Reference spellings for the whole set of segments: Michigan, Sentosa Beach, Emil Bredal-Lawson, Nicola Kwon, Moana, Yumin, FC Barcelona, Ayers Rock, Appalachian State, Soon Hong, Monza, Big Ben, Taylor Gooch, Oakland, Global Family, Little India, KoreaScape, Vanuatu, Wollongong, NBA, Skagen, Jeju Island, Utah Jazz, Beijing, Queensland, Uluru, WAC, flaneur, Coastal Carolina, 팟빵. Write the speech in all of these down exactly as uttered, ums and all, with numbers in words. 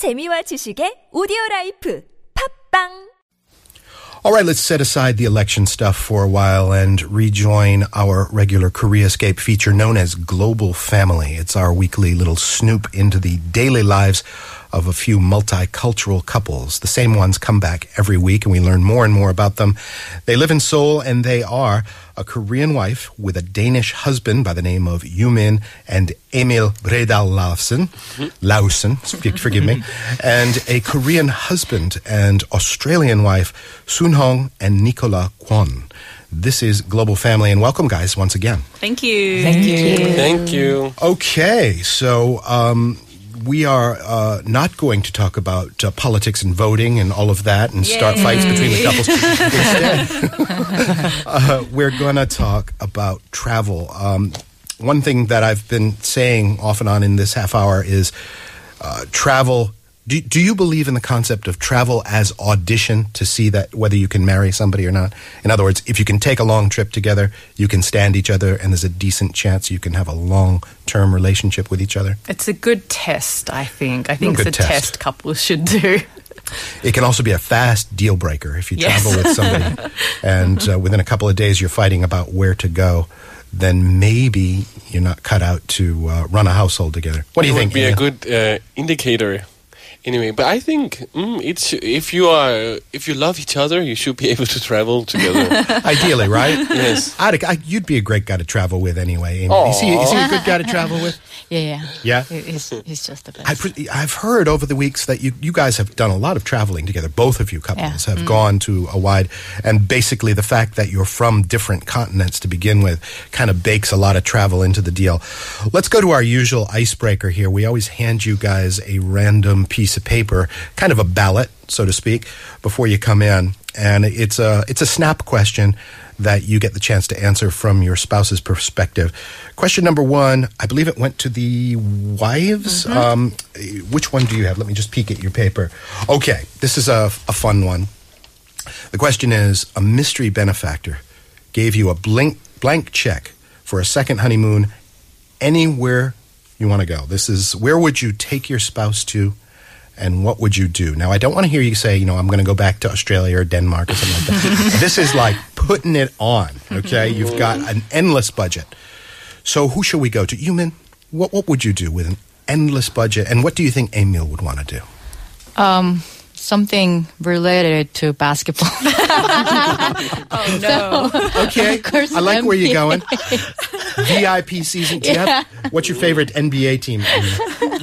재미와 지식의 오디오 라이프 팟빵. All right, let's set aside the election stuff for a while and rejoin our regular KoreaScape feature known as Global Family. It's our weekly little snoop into the daily lives of a few multicultural couples. The same ones come back every week, and we learn more and more about them. They live in Seoul, and they are a Korean wife with a Danish husband by the name of Yumin and Emil Bredal-Lawson, Lawson, forgive me, and a Korean husband and Australian wife, Soon Hong and Nicola Kwon. This is Global Family, and welcome, guys, once again. Thank you. Thank you. Thank you. Okay, so... Um, We are uh, not going to talk about uh, politics and voting and all of that and Yay. start fights between the couples. Instead, uh, we're going to talk about travel. Um, one thing that I've been saying off and on in this half hour is uh, travel. Do, do you believe in the concept of travel as audition to see that whether you can marry somebody or not? In other words, if you can take a long trip together, you can stand each other, and there's a decent chance you can have a long-term relationship with each other? It's a good test, I think. I think it's a test. test couples should do. It can also be a fast deal breaker if you yes. travel with somebody and uh, within a couple of days you're fighting about where to go. Then maybe you're not cut out to uh, run a household together. What do you think? It would be Anna? a good uh, indicator. Anyway, but I think mm, it's if you are if you love each other, you should be able to travel together. Ideally, right? Yes. I'd, I, you'd be a great guy to travel with anyway. Is he, is he a good guy to travel with? Yeah, yeah. Yeah? He's, he's just the best. I pre- I've heard over the weeks that you, you guys have done a lot of traveling together. Both of you couples yeah. have mm. gone to a wide... And basically the fact that you're from different continents to begin with kind of bakes a lot of travel into the deal. Let's go to our usual icebreaker here. We always hand you guys a random piece of paper, kind of a ballot, so to speak, before you come in. And it's a it's a snap question that you get the chance to answer from your spouse's perspective. Question number one, I believe it went to the wives. Mm-hmm. Um, which one do you have? Let me just peek at your paper. Okay, this is a, a fun one. The question is, a mystery benefactor gave you a blank, blank check for a second honeymoon anywhere you want to go. This is, where would you take your spouse to? And what would you do? Now, I don't want to hear you say, you know, I'm going to go back to Australia or Denmark or something like that. This is like putting it on, okay? You've got an endless budget. So who should we go to? Yumin, what, what would you do with an endless budget? And what do you think Emil would want to do? Um... Something related to basketball. Oh, no. So, okay. Of course, I like N B A. Where you're going. V I P season. Yeah. What's your favorite N B A team?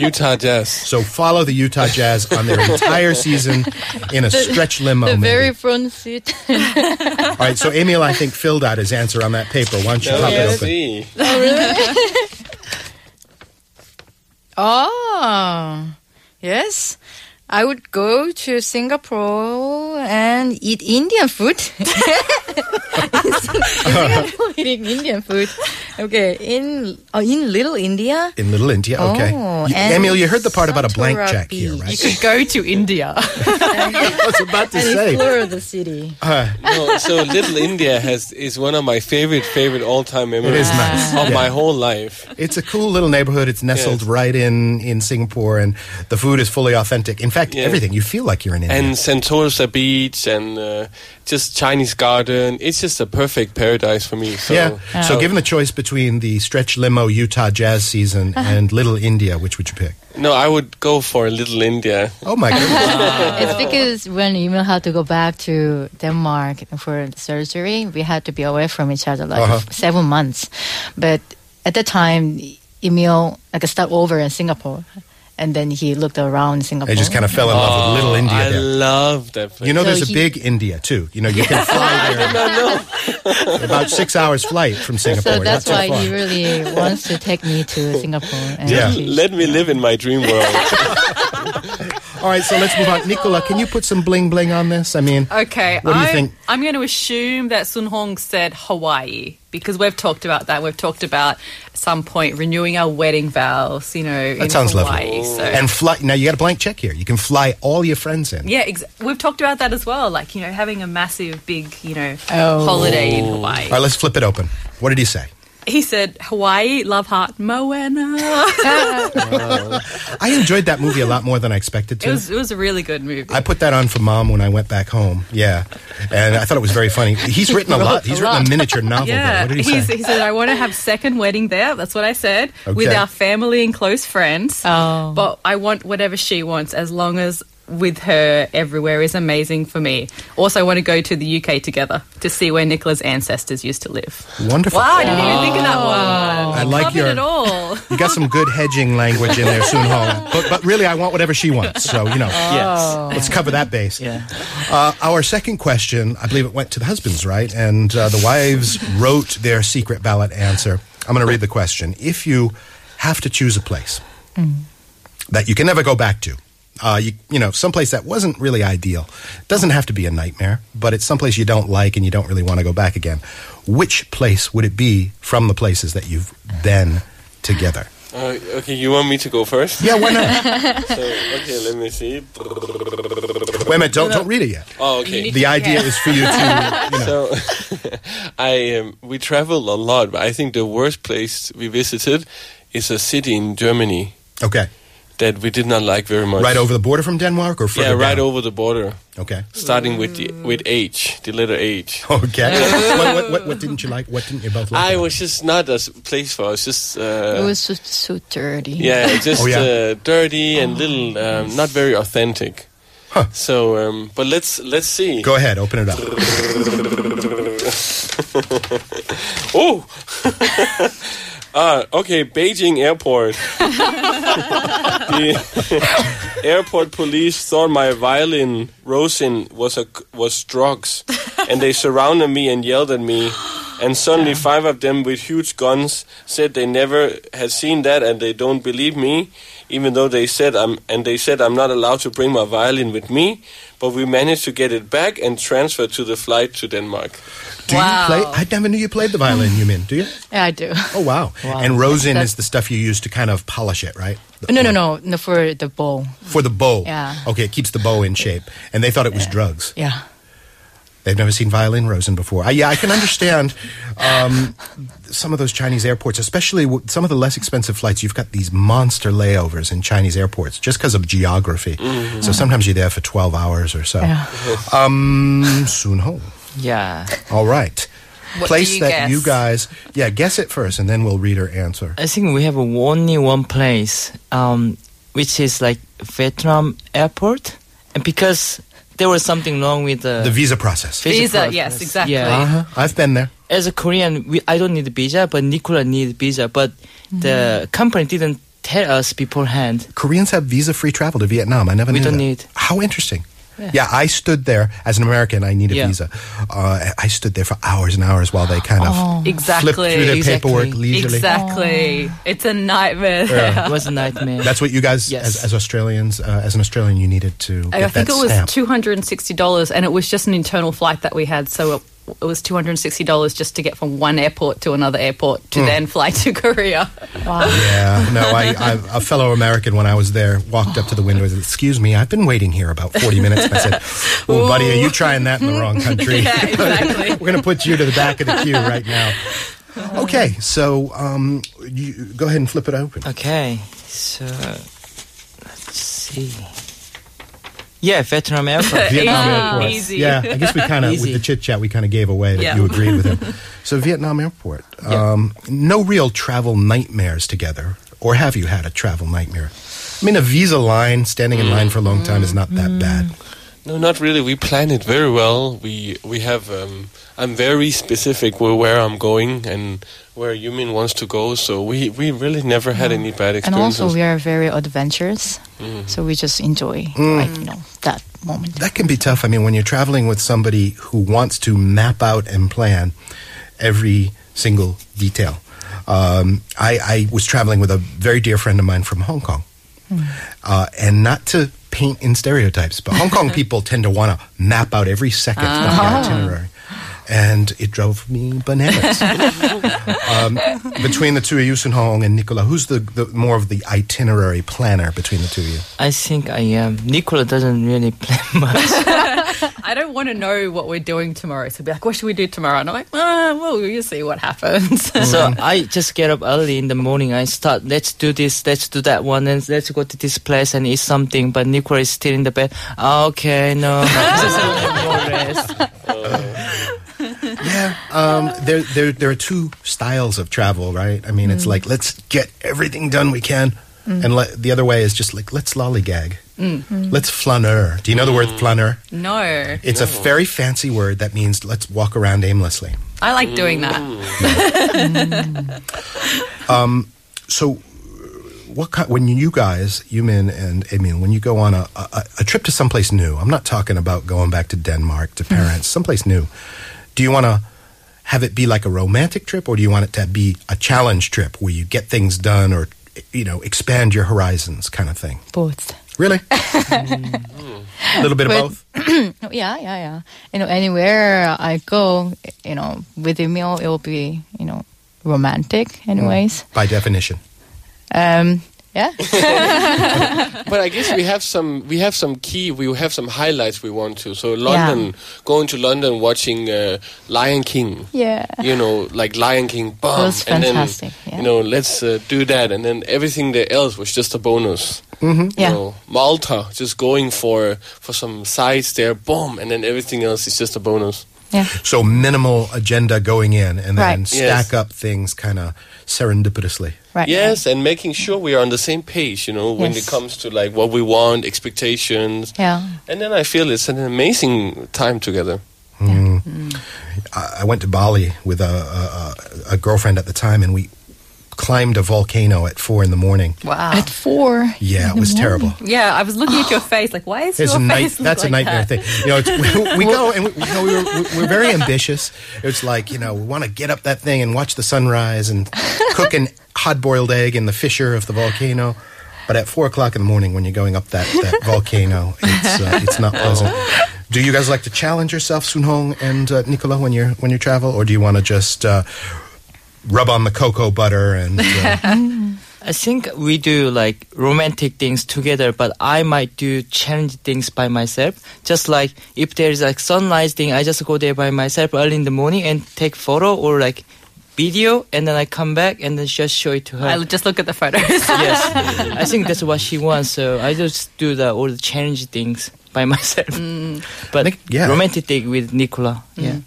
Utah Jazz. So follow the Utah Jazz on their entire season in a the, stretch limo. The maybe. very front seat. All right. So Emil, I think, filled out his answer on that paper. Why don't you pop it open? Oh, really? Oh, yes. I would go to Singapore and eat Indian food. in Singapore, eating Indian food. Okay, in uh, in Little India. In Little India, okay. Oh, you, Emil, you heard the part about a blank check here, right? You could go to India. I was about to and say. Explore the city. Uh, no, so Little India has is one of my favorite, favorite all-time memories. It is nice. Of yeah. my whole life. It's a cool little neighborhood. It's nestled yes. right in, in Singapore, and the food is fully authentic. In fact, yeah. everything. You feel like you're in India. And Sentosa Beach and... Uh, Just Chinese garden. It's just a perfect paradise for me. So, yeah. Oh. So given the choice between the stretch limo Utah Jazz season and Little India, which would you pick? No, I would go for Little India. Oh, my goodness. Wow. It's because when Emil had to go back to Denmark for surgery, we had to be away from each other like uh-huh. seven months. But at the time, Emil like a start over in Singapore. And then he looked around Singapore. I just kind of fell in oh, love with Little India. I there. love that place. You know, so there's he... a big India, too. You know, you can fly there. I don't know. About six hours flight from Singapore. So that's why far. he really wants to take me to Singapore. And yeah. he, Let me yeah. live in my dream world. All right, so let's move on. Nicola, can you put some bling bling on this? I mean, okay, what do I'm, you think? I'm going to assume that Soon Hong said Hawaii, because we've talked about that. We've talked about at some point renewing our wedding vows, you know, that in sounds Hawaii. Lovely. So. And fly, now you got a blank check here. You can fly all your friends in. Yeah, ex- we've talked about that as well, like, you know, having a massive, big, you know, oh. holiday in Hawaii. All right, let's flip it open. What did he say? He said, Hawaii, love heart, Moana. Wow. I enjoyed that movie a lot more than I expected to. It was, it was a really good movie. I put that on for Mom when I went back home. Yeah. And I thought it was very funny. He's written a lot. He's written a miniature novel. Yeah. What did he He's, say? He said, I want to have second wedding there. That's what I said. Okay. With our family and close friends. Oh. But I want whatever she wants as long as... with her everywhere is amazing for me. Also, I want to go to the U K together to see where Nicola's ancestors used to live. Wonderful. Wow, I didn't even think of that one. I like your... it all. You got some good hedging language in there, Soon Hong. But, but really, I want whatever she wants. So, you know, oh. yes. Let's cover that base. Yeah. Uh, our second question, I believe it went to the husbands, right? And uh, the wives wrote their secret ballot answer. I'm going to read the question. If you have to choose a place mm. that you can never go back to, Uh, you, you know, someplace that wasn't really ideal. Doesn't have to be a nightmare, but it's someplace you don't like and you don't really want to go back again. Which place would it be from the places that you've been together? Uh, okay, you want me to go first? Yeah, why not? So, okay, let me see. Wait a minute, don't, don't read it yet. Oh, okay. The idea is for you to... You know. So, I um, we traveled a lot, but I think the worst place we visited is a city in Germany. Okay. That we did not like very much. Right over the border from Denmark, or further yeah, right down? Over the border. Okay. Starting with the, with H, the letter H. Okay. what, what, what, what didn't you like? What didn't you both like? I about? was just not a place for. Us. Just. Uh, it was so, so dirty. Yeah, just oh, yeah. Uh, dirty and oh, little, um, not very authentic. Huh. So, um, but let's let's see. Go ahead, open it up. Oh. Ah, okay, Beijing Airport. The airport police thought my violin, Rosin, was a, was drugs. And they surrounded me and yelled at me. And suddenly yeah. five of them with huge guns said they never had seen that and they don't believe me. Even though they said I'm, and they said I'm not allowed to bring my violin with me, but we managed to get it back and transfer to the flight to Denmark. Do wow. you play? I never knew you played the violin, Yumin. Do you? Yeah, I do. Oh wow! wow. And rosin That's... is the stuff you use to kind of polish it, right? The, no, no, no, no, for the bow. For the bow. Yeah. Okay, it keeps the bow in shape, and they thought it was yeah. drugs. Yeah. They've never seen violin rosin before. I, yeah, I can understand um, some of those Chinese airports, especially w- some of the less expensive flights. You've got these monster layovers in Chinese airports just because of geography. Mm-hmm. So sometimes you're there for twelve hours or so. Yeah. Um, Soon Hong. Yeah. All right. What place you that guess? You guys... Yeah, guess it first, and then we'll read her answer. I think we have only one place, um, which is like Vietnam airport. And because... there was something wrong with the... The visa process. Visa, visa process. Yes, exactly. Yeah. Uh-huh. I've been there. As a Korean, we, I don't need a visa, but Nicola needs visa. But mm-hmm. the company didn't tell us beforehand. Koreans have visa-free travel to Vietnam. I never we knew We don't that. Need. How interesting. Yeah. yeah, I stood there. As an American, I need a yeah. visa. Uh, I stood there for hours and hours while they kind of oh, exactly. flipped through their exactly. paperwork leisurely. Exactly. Oh. It's a nightmare. Yeah. It was a nightmare. That's what you guys, yes. as, as Australians, uh, as an Australian, you needed to get I think that it stamp. was two hundred sixty dollars, and it was just an internal flight that we had, so it, it was two hundred sixty dollars just to get from one airport to another airport to mm. then fly to Korea. Wow. Yeah, no, I, I, a fellow American when I was there walked up to the window and said, excuse me, I've been waiting here about forty minutes. And I said, well, Ooh. buddy, are you trying that in the wrong country? Yeah, exactly. We're going to put you to the back of the queue right now. Okay, so um, you, go ahead and flip it open. Okay, so let's see. Yeah, Vietnam Airport. Vietnam yeah. Airport. Easy. Yeah, I guess we kind of, with the chit-chat, we kind of gave away that yeah. you agreed with him. So Vietnam Airport. Um, yeah. No real travel nightmares together, or have you had a travel nightmare? I mean, a visa line, standing in line for a long time is not that mm. bad. No, not really. We plan it very well. We we have, um, I'm very specific where I'm going and where Yumin wants to go. So we, we really never had any bad experiences. And also we are very adventurous. Mm-hmm. So we just enjoy, mm. like, you know, that moment. That can be tough. I mean, when you're traveling with somebody who wants to map out and plan every single detail. Um, I, I was traveling with a very dear friend of mine from Hong Kong. Mm. Uh, and not to... paint in stereotypes, but Hong Kong people tend to want to map out every second of uh-huh. the itinerary, and it drove me bananas. um, between the two of you, Soon Hong and Nicola, who's the, the more of the itinerary planner between the two of you? I think I am. Nicola doesn't really plan much. I don't want to know what we're doing tomorrow. So I'll be like, what should we do tomorrow? And I'm like, oh, well, you see what happens. So I just get up early in the morning. I start, let's do this, let's do that one, and let's go to this place and eat something. But Nicola is still in the bed. Okay, no. Yeah, um, there, there, there are two styles of travel, right? I mean, mm. it's like, let's get everything done we can. Mm. And le- the other way is just like, let's lollygag. Mm. Let's flaneur. Do you know the word flaneur? No. It's no. a very fancy word that means let's walk around aimlessly. I like doing that. Mm. um, so what kind, when you guys, Yumin and Emil, when you go on a, a, a trip to someplace new, I'm not talking about going back to Denmark, to parents, someplace new. Do you want to have it be like a romantic trip, or do you want it to be a challenge trip where you get things done or, you know, expand your horizons kind of thing? Both. Really? mm. A little bit but, of both? yeah, yeah, yeah. You know, anywhere I go, you know, with Emil, it will be, you know, romantic anyways. Mm. By definition. Um, yeah. But I guess we have some, we have some key, we have some highlights we want to. So London, yeah. going to London, watching uh, Lion King. Yeah. You know, like Lion King, bomb. It was fantastic. And then, yeah. you know, let's uh, do that. And then everything else was just a bonus. Mm-hmm. Yeah. You know, Malta, just going for for some sides there, boom, and then everything else is just a bonus. Yeah. So minimal agenda going in, and then right. stack yes. up things kind of serendipitously. Right. Yes, and making sure we are on the same page, you know, when yes. it comes to like what we want, expectations. Yeah. And then I feel it's an amazing time together. Mm. Yeah. Mm. I, I went to Bali with a, a, a girlfriend at the time, and we climbed a volcano at four in the morning. Wow. At four? Yeah, it was terrible. Yeah, I was looking at your face like, why is it's your night- face That's like a nightmare that? thing. You know, it's, we, we go and we, you know, we were, we we're very ambitious. It's like, you know, we want to get up that thing and watch the sunrise and cook an hard-boiled egg in the fissure of the volcano. But at four o'clock in the morning when you're going up that, that volcano, it's uh, it's not pleasant. Do you guys like to challenge yourself, Soon Hong and uh, Nicola, when you when you travel? Or do you want to just... Uh, rub on the cocoa butter and... Uh. I think we do like romantic things together, but I might do challenge things by myself. Just like if there's like sunrise thing, I just go there by myself early in the morning and take photo or like video, and then I come back and then just show it to her. I'll just look at the photos. Yes. I think that's what she wants, so I just do the, all the challenge things by myself. Mm. But like, yeah. romantic thing with Nicola. Mm. Yeah.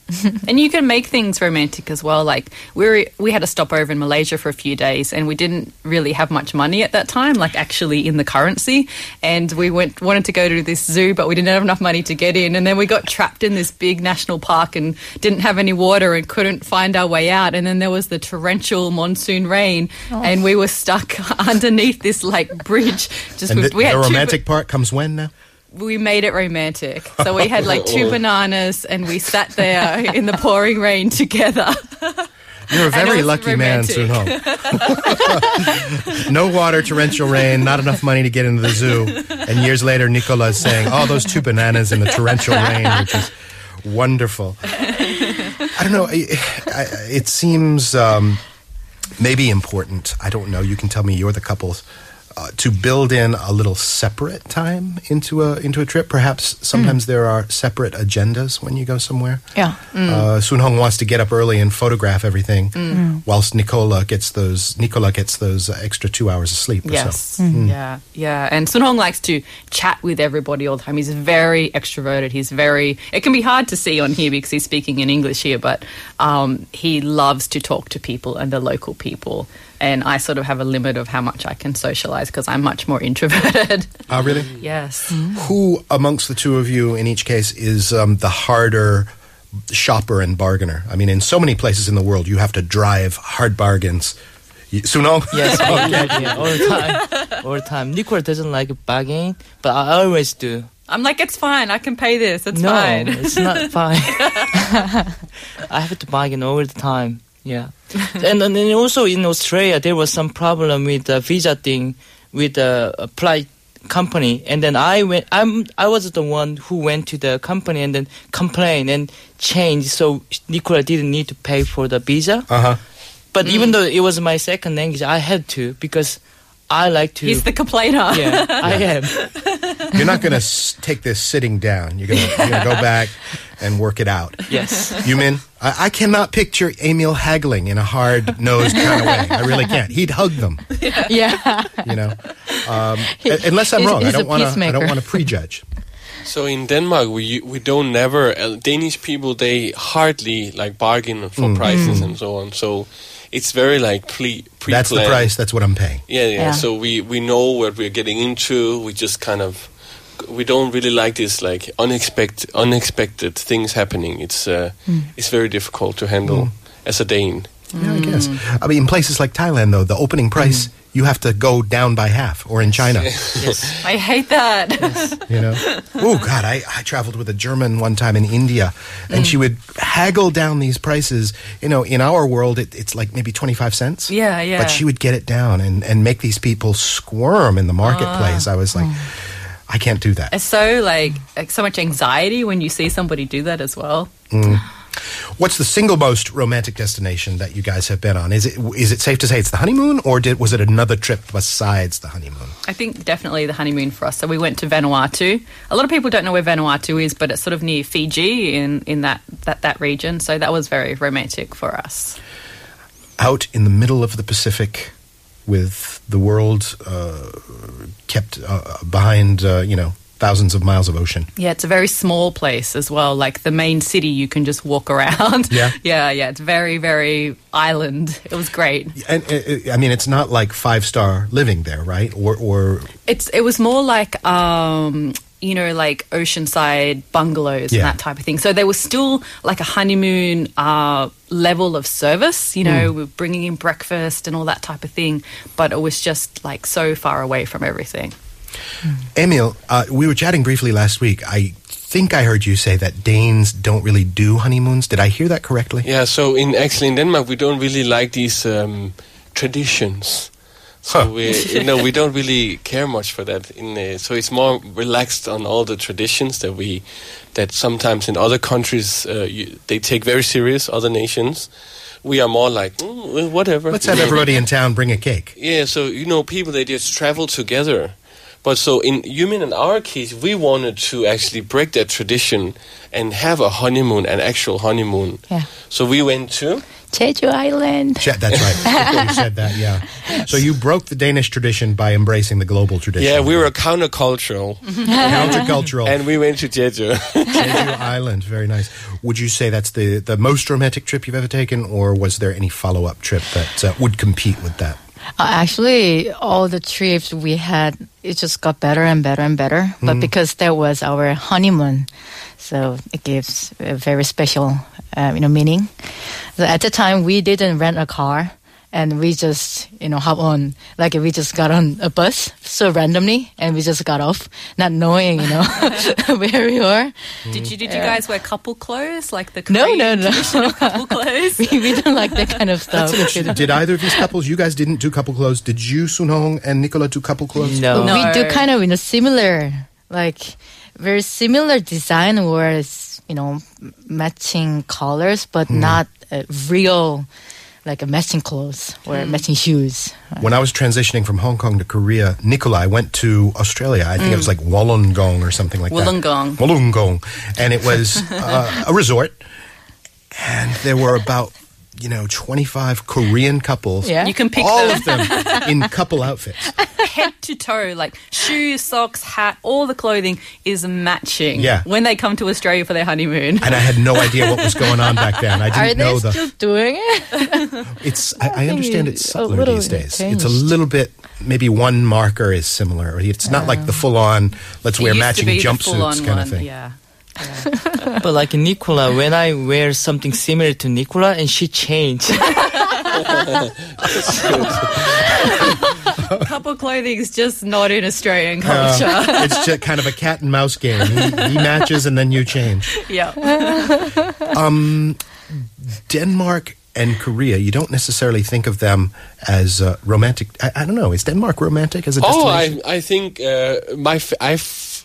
And you can make things romantic as well. Like we were, we had a stopover in Malaysia for a few days, and we didn't really have much money at that time, like actually in the currency. And we went wanted to go to this zoo, but we didn't have enough money to get in. And then we got trapped in this big national park and didn't have any water and couldn't find our way out. And then there was the torrential monsoon rain, oh. and we were stuck underneath this like bridge. Just and with, the, we had the romantic two, part comes when now? We made it romantic. So we had like two bananas and we sat there in the pouring rain together. You're a very lucky romantic. man, Soon Hong. No water, torrential rain, not enough money to get into the zoo. And years later, Nicola is saying, oh, those two bananas in the torrential rain, which is wonderful. I don't know. It, it seems um, maybe important. I don't know. You can tell me. You're the couples. Uh, to build in a little separate time into a into a trip. Perhaps sometimes mm. there are separate agendas when you go somewhere. Yeah. Mm. Uh, Soon Hong wants to get up early and photograph everything, mm. whilst Nicola gets those Nicola gets those uh, extra two hours of sleep or yes. so. Mm. Yeah, yeah. And Soon Hong likes to chat with everybody all the time. He's very extroverted. He's very... It can be hard to see on here because he's speaking in English here, but um, he loves to talk to people and the local people. And I sort of have a limit of how much I can socialize because I'm much more introverted. Oh, uh, really? Yes. Mm. Who amongst the two of you in each case is um, the harder shopper and bargainer? I mean, in so many places in the world, you have to drive hard bargains. Soon Hong? Yes, oh, yeah, yeah. all the time. All the time. Nicola doesn't like bargaining, but I always do. I'm like, it's fine. I can pay this. It's no, fine. No, it's not fine. I have to bargain all the time. Yeah. and, and then also in Australia, there was some problem with the visa thing with the uh, flight company. And then I went, I'm, I was the one who went to the company and then complained and changed. So Nicola didn't need to pay for the visa. Uh-huh. But mm. even though it was my second language, I had to because I like to... He's the complainer. Yeah, I am. You're not going to s- take this sitting down. You're going to go back and work it out. Yes. Yumin, I-, I cannot picture Emil haggling in a hard-nosed kind of way. I really can't. He'd hug them. Yeah. yeah. You know? Um, he, unless I'm he's, wrong. He's I don't want to I don't want to prejudge. So in Denmark, we we don't never... Uh, Danish people, they hardly like bargain for mm. prices mm. and so on. So... It's very like pre pre. That's the price. That's what I'm paying. Yeah, yeah, yeah. So we, we know what we're getting into. We just kind of we don't really like this like unexpected unexpected things happening. It's uh, mm. it's very difficult to handle mm. as a Dane. Yeah, mm. I guess. I mean, in places like Thailand, though, the opening price mm. you have to go down by half. Or in China, yes. I hate that. Yes. You know, oh God, I, I traveled with a German one time in India, and mm. she would haggle down these prices. You know, in our world, it, it's like maybe twenty-five cents. Yeah, yeah. But she would get it down and, and make these people squirm in the marketplace. Uh, I was like, oh. I can't do that. It's so like, like so much anxiety when you see somebody do that as well. Mm. What's the single most romantic destination that you guys have been on? Is it is it safe to say it's the honeymoon, or did was it another trip besides the honeymoon? I think definitely the honeymoon for us. So we went to Vanuatu. A lot of people don't know where Vanuatu is, but it's sort of near Fiji in, in that, that, that region. So that was very romantic for us. Out in the middle of the Pacific with the world uh, kept uh, behind, uh, you know, thousands of miles of ocean. Yeah, it's a very small place as well. Like the main city, you can just walk around. Yeah, yeah, yeah. It's very, very island. It was great. And uh, I mean, it's not like five star living there, right? Or, or it's it was more like um, you know, like oceanside bungalows yeah. and that type of thing. So there was still like a honeymoon uh, level of service. You know, mm. we were bringing in breakfast and all that type of thing, but it was just like so far away from everything. Mm. Emil, uh, we were chatting briefly last week. I think I heard you say that Danes don't really do honeymoons. Did I hear that correctly? Yeah, so in actually in Denmark, we don't really like these um, traditions. So huh. we, you know, we don't really care much for that. In uh, so it's more relaxed on all the traditions that we that sometimes in other countries uh, you, they take very serious, other nations. We are more like, mm, well, whatever. Let's have you everybody know. In town bring a cake. Yeah, so, you know, people, they just travel together. But so in Yumin and our case, we wanted to actually break that tradition and have a honeymoon, an actual honeymoon. Yeah. So we went to... Jeju Island. Je- that's right. You said that, yeah. So you broke the Danish tradition by embracing the global tradition. Yeah, we were countercultural. countercultural. And we went to Jeju. Jeju Island, very nice. Would you say that's the, the most romantic trip you've ever taken, or was there any follow-up trip that uh, would compete with that? Uh, actually, all the trips we had, it just got better and better and better. But mm. because that was our honeymoon, so it gives a very special, uh, you know, meaning. So at the time, we didn't rent a car, and we just, you know, hop on. Like we just got on a bus so randomly, and we just got off, not knowing, you know, where we were. Did you did you guys wear couple clothes, like the Korean no no no couple clothes? we, we didn't like that kind of stuff. Did either of these couples? You guys didn't do couple clothes. Did you, Soon Hong and Nicola, do couple clothes? No, no. We do kind of in you know, a similar, like very similar design, where it's you know matching colors, but mm. not uh, real. Like a matching clothes or matching shoes. When I was transitioning from Hong Kong to Korea, Nicola, I went to Australia. I think mm. it was like Wollongong or something like Wollongong. that. Wollongong. Wollongong. And it was uh, a resort. And there were about, you know, twenty-five Korean couples. Yeah. You can pick all them. of them in couple outfits. Head to toe, like shoes, socks, hat, all the clothing is matching yeah. when they come to Australia for their honeymoon. And I had no idea what was going on back then. I didn't Are know they the, still doing it? It's. I, I understand it's subtler these days. Changed. It's a little bit, maybe one marker is similar. It's not um, like the full-on, let's wear matching jumpsuits kind one, of thing. Yeah. yeah. But like Nicola, when I wear something similar to Nicola and she changed. Couple clothing is just not in Australian culture. Uh, it's just kind of a cat and mouse game. He, he matches and then you change. Yeah. Um, Denmark and Korea, you don't necessarily think of them as uh, romantic. I, I don't know. Is Denmark romantic as a destination? Oh, I, I think uh, my... F- I f-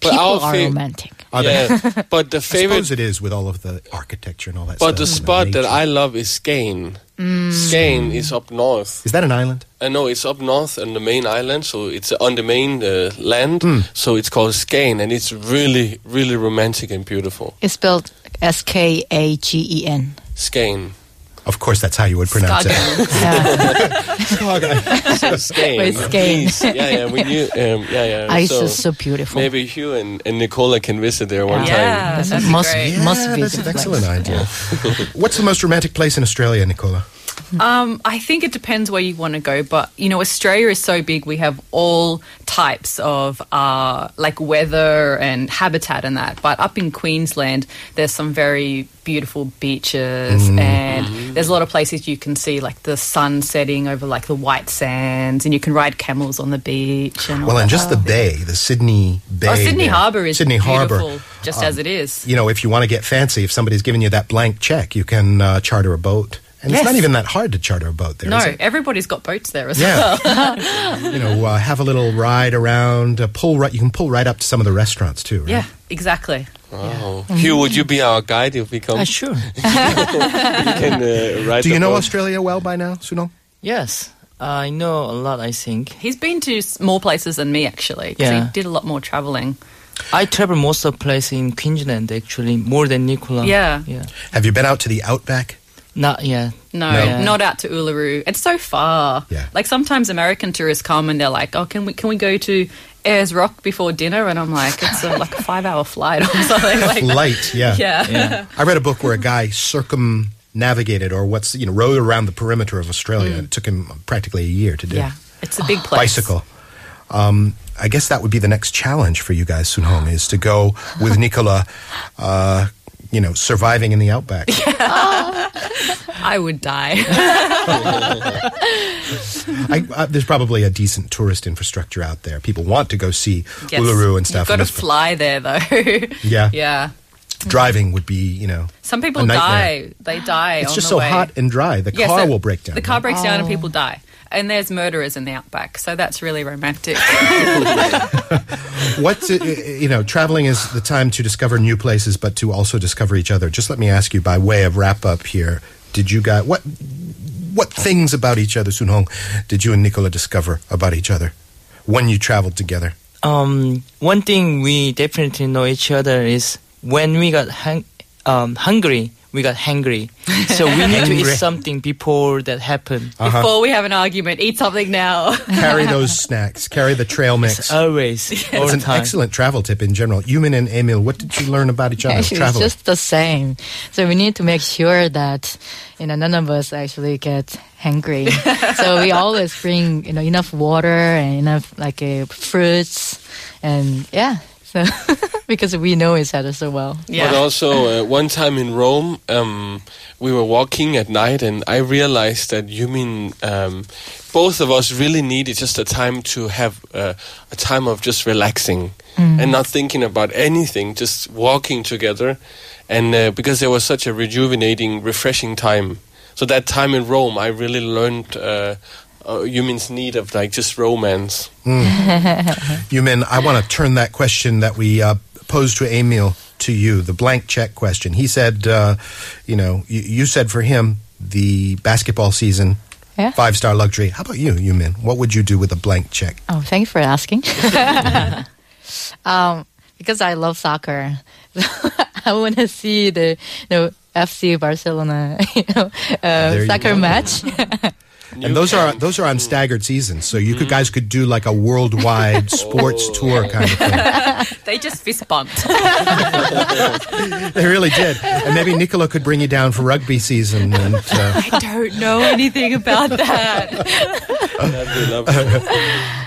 People our are fa- romantic. Are yeah, they? But the favorite. I suppose it is with all of the architecture and all that but stuff. But the spot the that I love is Skagen. Mm. Skagen is up north. Is that an island? Uh, no, it's up north on the main island, so it's on the main uh, land. Mm. So it's called Skagen, and it's really, really romantic and beautiful. It's spelled S K A G E N. Skagen. Of course, that's how you would pronounce Skagen. It. Yeah. Skagen. Skagen. Yeah, yeah, we knew, um, yeah, yeah. Ice so is so beautiful. Maybe Hugh and, and Nicola can visit there one yeah. time. Yeah, that's, that's must, great. Must yeah, that's an place. Excellent idea. Yeah. What's the most romantic place in Australia, Nicola? Um, I think it depends where you want to go, but you know, Australia is so big. We have all types of uh, like weather and habitat and that. But up in Queensland, there's some very beautiful beaches, mm. and there's a lot of places you can see like the sun setting over like the white sands, and you can ride camels on the beach. And well, and just stuff. The bay, the Sydney Bay. Oh, Sydney yeah. Harbour is Sydney beautiful, Harbour. Just um, as it is. You know, if you want to get fancy, if somebody's giving you that blank check, you can uh, charter a boat. And yes. It's not even that hard to charter a boat there, no, is it? Everybody's got boats there as yeah. well. You know, uh, have a little ride around, uh, pull right, you can pull right up to some of the restaurants too, right? Yeah, exactly. Wow. Yeah. Hugh, would you be our guide if we come? Uh, sure. You can, uh, ride Do you know boat. Australia well by now, Soon Hong? Yes, uh, I know a lot, I think. He's been to more places than me, actually, because yeah. he did a lot more travelling. I travel most of the places in Queensland, actually, more than Nicola. Yeah. yeah. Have you been out to the outback? Not yeah. No, no. Yeah. Not out to Uluru. It's so far. Yeah. Like sometimes American tourists come and they're like, "Oh, can we can we go to Ayers Rock before dinner?" And I'm like, "It's a, like a five hour flight or something." Like light, yeah. yeah. Yeah. I read a book where a guy circumnavigated or what's you know rode around the perimeter of Australia. Mm. It took him practically a year to do. Yeah, it's a big place. Bicycle. Um, I guess that would be the next challenge for you guys, Soon Hong, is to go with Nicola. Uh, You know, surviving in the outback. Yeah. Oh. I would die. I, I, there's probably a decent tourist infrastructure out there. People want to go see yes. Uluru and stuff. You've got to fly there, though. yeah. Yeah. Driving would be, you know, some people die. They die. It's on just the so way. Hot and dry. The yeah, car so will break down. The car right? breaks oh. down and people die. And there's murderers in the outback, so that's really romantic. What's, you know, traveling is the time to discover new places, but to also discover each other. Just let me ask you, by way of wrap up here, did you guys what what things about each other, Soon Hong, did you and Nicola discover about each other when you traveled together? Um, one thing we definitely know each other is when we got hang- um, hungry. We got hangry. So we need to eat something before that happened. Uh-huh. Before we have an argument, eat something now. Carry those snacks. Carry the trail mix. It's always. Yes. All it's the an time. Excellent travel tip in general. Yumin and Emil, what did you learn about each other? Actually, it's just the same. So we need to make sure that you know, none of us actually get hangry. So we always bring you know, enough water and enough like uh, fruits. And yeah. So, because we know each other so well. Yeah. But also, uh, one time in Rome, um, we were walking at night, and I realized that Yumin, um, both of us really needed just a time to have uh, a time of just relaxing mm. and not thinking about anything, just walking together, and uh, because there was such a rejuvenating, refreshing time. So that time in Rome, I really learned. Uh, Uh, Yumin's need of like just romance. Mm. Yumin, I want to turn that question that we uh, posed to Emil to you, the blank check question. He said, uh, you know, you, you said for him the basketball season, yeah. five-star luxury. How about you, Yumin? What would you do with a blank check? Oh, thanks for asking. mm-hmm. um, because I love soccer. I want to see the you know, F C Barcelona you know, uh, soccer you match. New and those camp. are those are on staggered seasons, so you mm. could, guys could do like a worldwide sports oh. tour kind of thing. They just fist bumped. They really did. And maybe Nicola could bring you down for rugby season. And, uh, I don't know anything about that. That'd be lovely.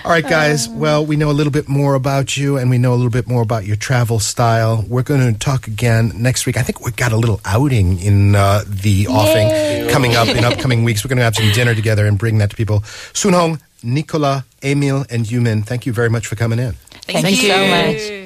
All right, guys. Well, we know a little bit more about you, and we know a little bit more about your travel style. We're going to talk again next week. I think we've got a little outing in uh, the Yay. offing coming up in upcoming weeks. We're going to have some dinner together. And bring that to people. Soon Hong, Nicola, Emil, and Yumin, thank you very much for coming in. Thank, thank you so much.